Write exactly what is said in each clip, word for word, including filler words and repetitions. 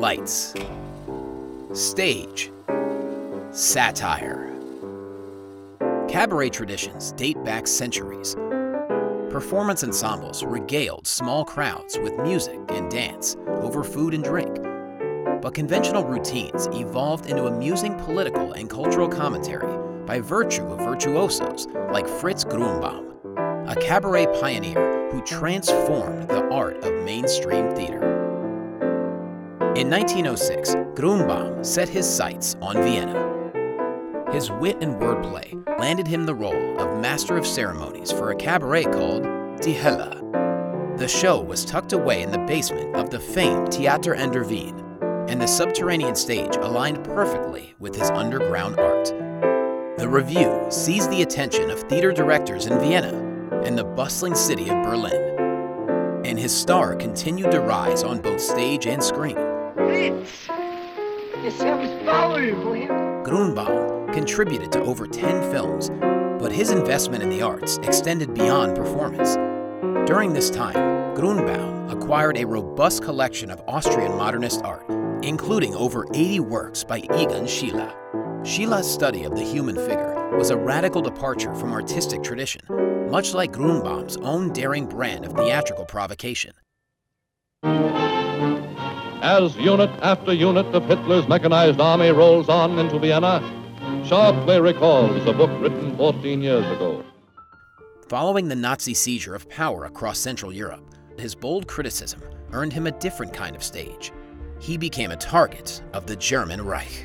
lights, stage, satire. Cabaret traditions date back centuries. Performance ensembles regaled small crowds with music and dance over food and drink. But conventional routines evolved into amusing political and cultural commentary by virtue of virtuosos like Fritz Grünbaum, a cabaret pioneer who transformed the art of mainstream theater. In nineteen oh six, Grünbaum set his sights on Vienna. His wit and wordplay landed him the role of master of ceremonies for a cabaret called Die Hella. The show was tucked away in the basement of the famed Theater an der Wien, and the subterranean stage aligned perfectly with his underground art. The review seized the attention of theater directors in Vienna and the bustling city of Berlin, and his star continued to rise on both stage and screen. Grünbaum contributed to over ten films, but his investment in the arts extended beyond performance. During this time, Grünbaum acquired a robust collection of Austrian modernist art, including over eighty works by Egon Schiele. Schiele's study of the human figure was a radical departure from artistic tradition, much like Grünbaum's own daring brand of theatrical provocation. As unit after unit of Hitler's mechanized army rolls on into Vienna, sharply recalls a book written fourteen years ago. Following the Nazi seizure of power across Central Europe, his bold criticism earned him a different kind of stage. He became a target of the German Reich.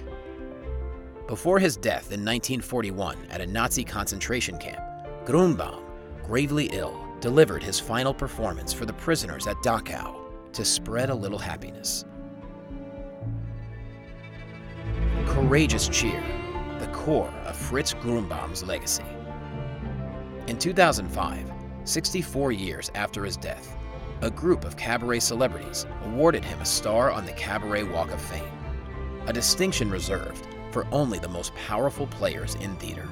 Before his death in nineteen forty-one at a Nazi concentration camp, Grünbaum, gravely ill, delivered his final performance for the prisoners at Dachau to spread a little happiness. Courageous cheer, the core of Fritz Grünbaum's legacy. In two thousand five, sixty-four years after his death, a group of cabaret celebrities awarded him a star on the Cabaret Walk of Fame, a distinction reserved for only the most powerful players in theater.